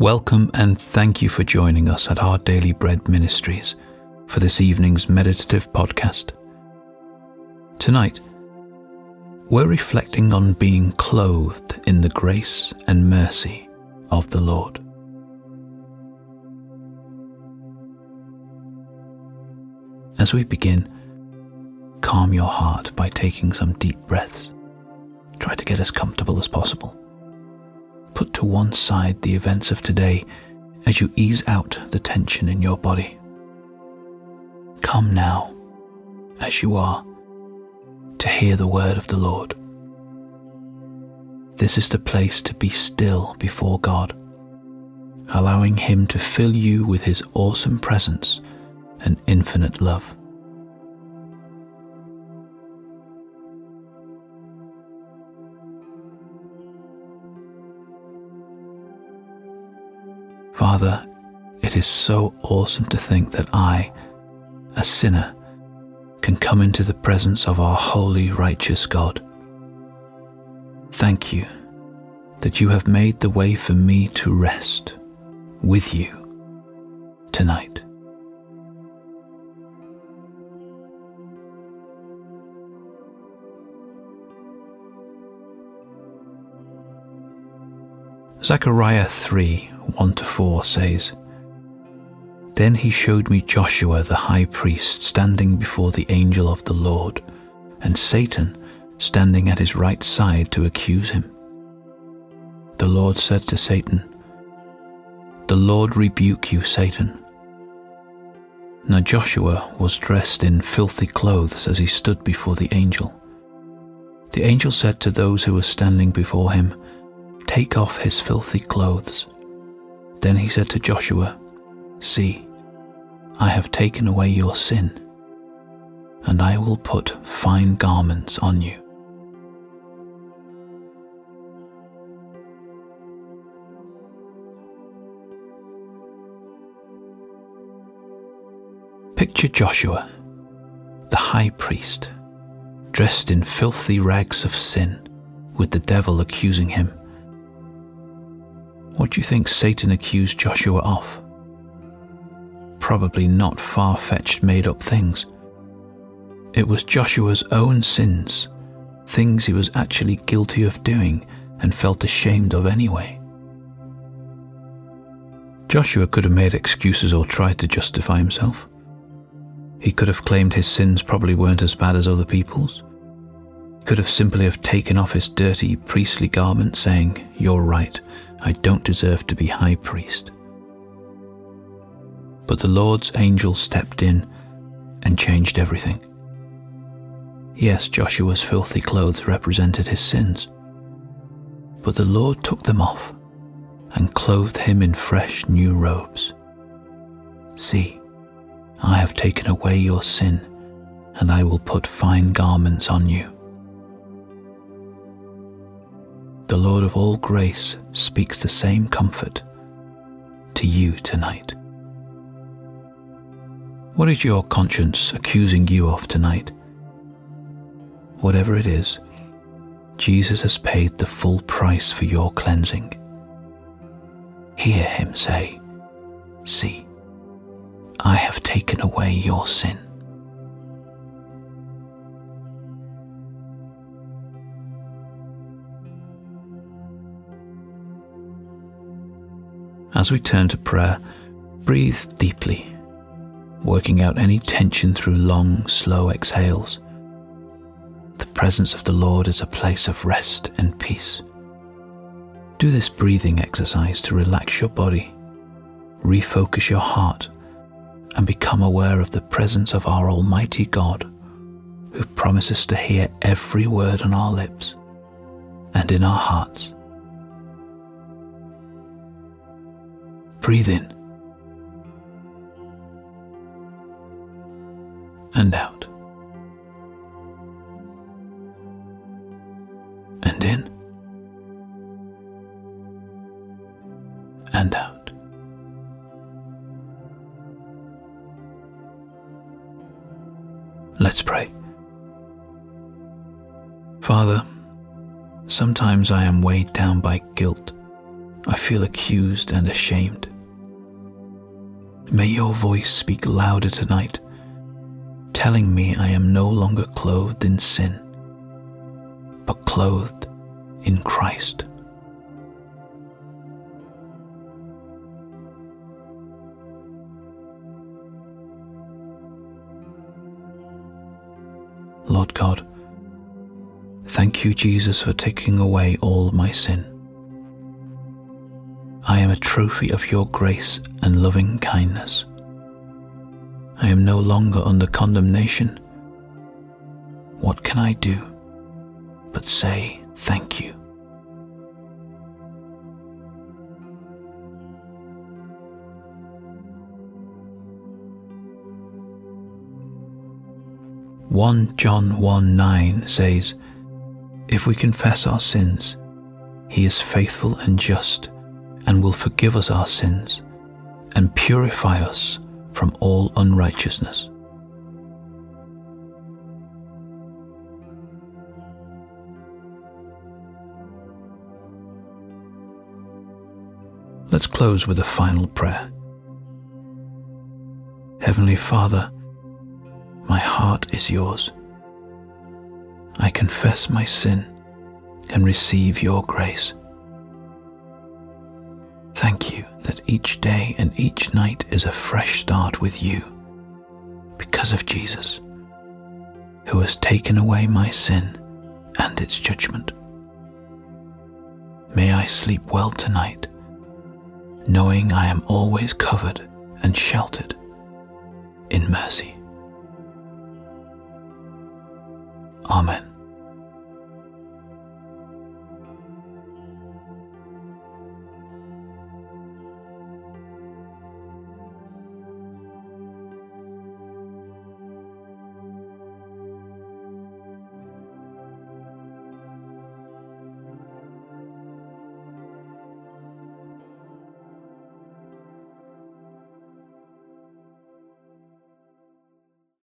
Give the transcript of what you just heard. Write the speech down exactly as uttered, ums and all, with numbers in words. Welcome and thank you for joining us at Our Daily Bread Ministries for this evening's meditative podcast. Tonight, we're reflecting on being clothed in the grace and mercy of the Lord. As we begin, calm your heart by taking some deep breaths. Try to get as comfortable as possible. Put to one side the events of today as you ease out the tension in your body. Come now, as you are, to hear the word of the Lord. This is the place to be still before God, allowing Him to fill you with His awesome presence and infinite love. Father, it is so awesome to think that I, a sinner, can come into the presence of our holy, righteous God. Thank you that you have made the way for me to rest with you tonight. Zechariah three, one to four says, "Then he showed me Joshua the high priest standing before the angel of the Lord, and Satan standing at his right side to accuse him. The Lord said to Satan, 'The Lord rebuke you, Satan.' Now Joshua was dressed in filthy clothes as he stood before the angel. The angel said to those who were standing before him, 'Take off his filthy clothes.' Then he said to Joshua, 'See, I have taken away your sin, and I will put fine garments on you.'" Picture Joshua, the high priest, dressed in filthy rags of sin, with the devil accusing him. What do you think Satan accused Joshua of? Probably not far-fetched made-up things. It was Joshua's own sins, things he was actually guilty of doing and felt ashamed of anyway. Joshua could have made excuses or tried to justify himself. He could have claimed his sins probably weren't as bad as other people's. He could have simply have taken off his dirty priestly garment, saying, "You're right. I don't deserve to be high priest." But the Lord's angel stepped in and changed everything. Yes, Joshua's filthy clothes represented his sins, but the Lord took them off and clothed him in fresh new robes. "See, I have taken away your sin, and I will put fine garments on you." The Lord of all grace speaks the same comfort to you tonight. What is your conscience accusing you of tonight? Whatever it is, Jesus has paid the full price for your cleansing. Hear him say, "See, I have taken away your sin." As we turn to prayer, breathe deeply, working out any tension through long, slow exhales. The presence of the Lord is a place of rest and peace. Do this breathing exercise to relax your body, refocus your heart, and become aware of the presence of our Almighty God, who promises to hear every word on our lips and in our hearts. Breathe in and out, and in and out. Let's pray. Father, sometimes I am weighed down by guilt, I feel accused and ashamed. May your voice speak louder tonight, telling me I am no longer clothed in sin, but clothed in Christ. Lord God, thank you, Jesus, for taking away all my sin. I am a trophy of your grace and loving kindness. I am no longer under condemnation. What can I do but say thank you? First John one nine says, "If we confess our sins, he is faithful and just and will forgive us our sins and purify us from all unrighteousness." Let's close with a final prayer. Heavenly Father, my heart is yours. I confess my sin and receive your grace. Thank you that each day and each night is a fresh start with you because of Jesus, who has taken away my sin and its judgment. May I sleep well tonight, knowing I am always covered and sheltered in mercy. Amen.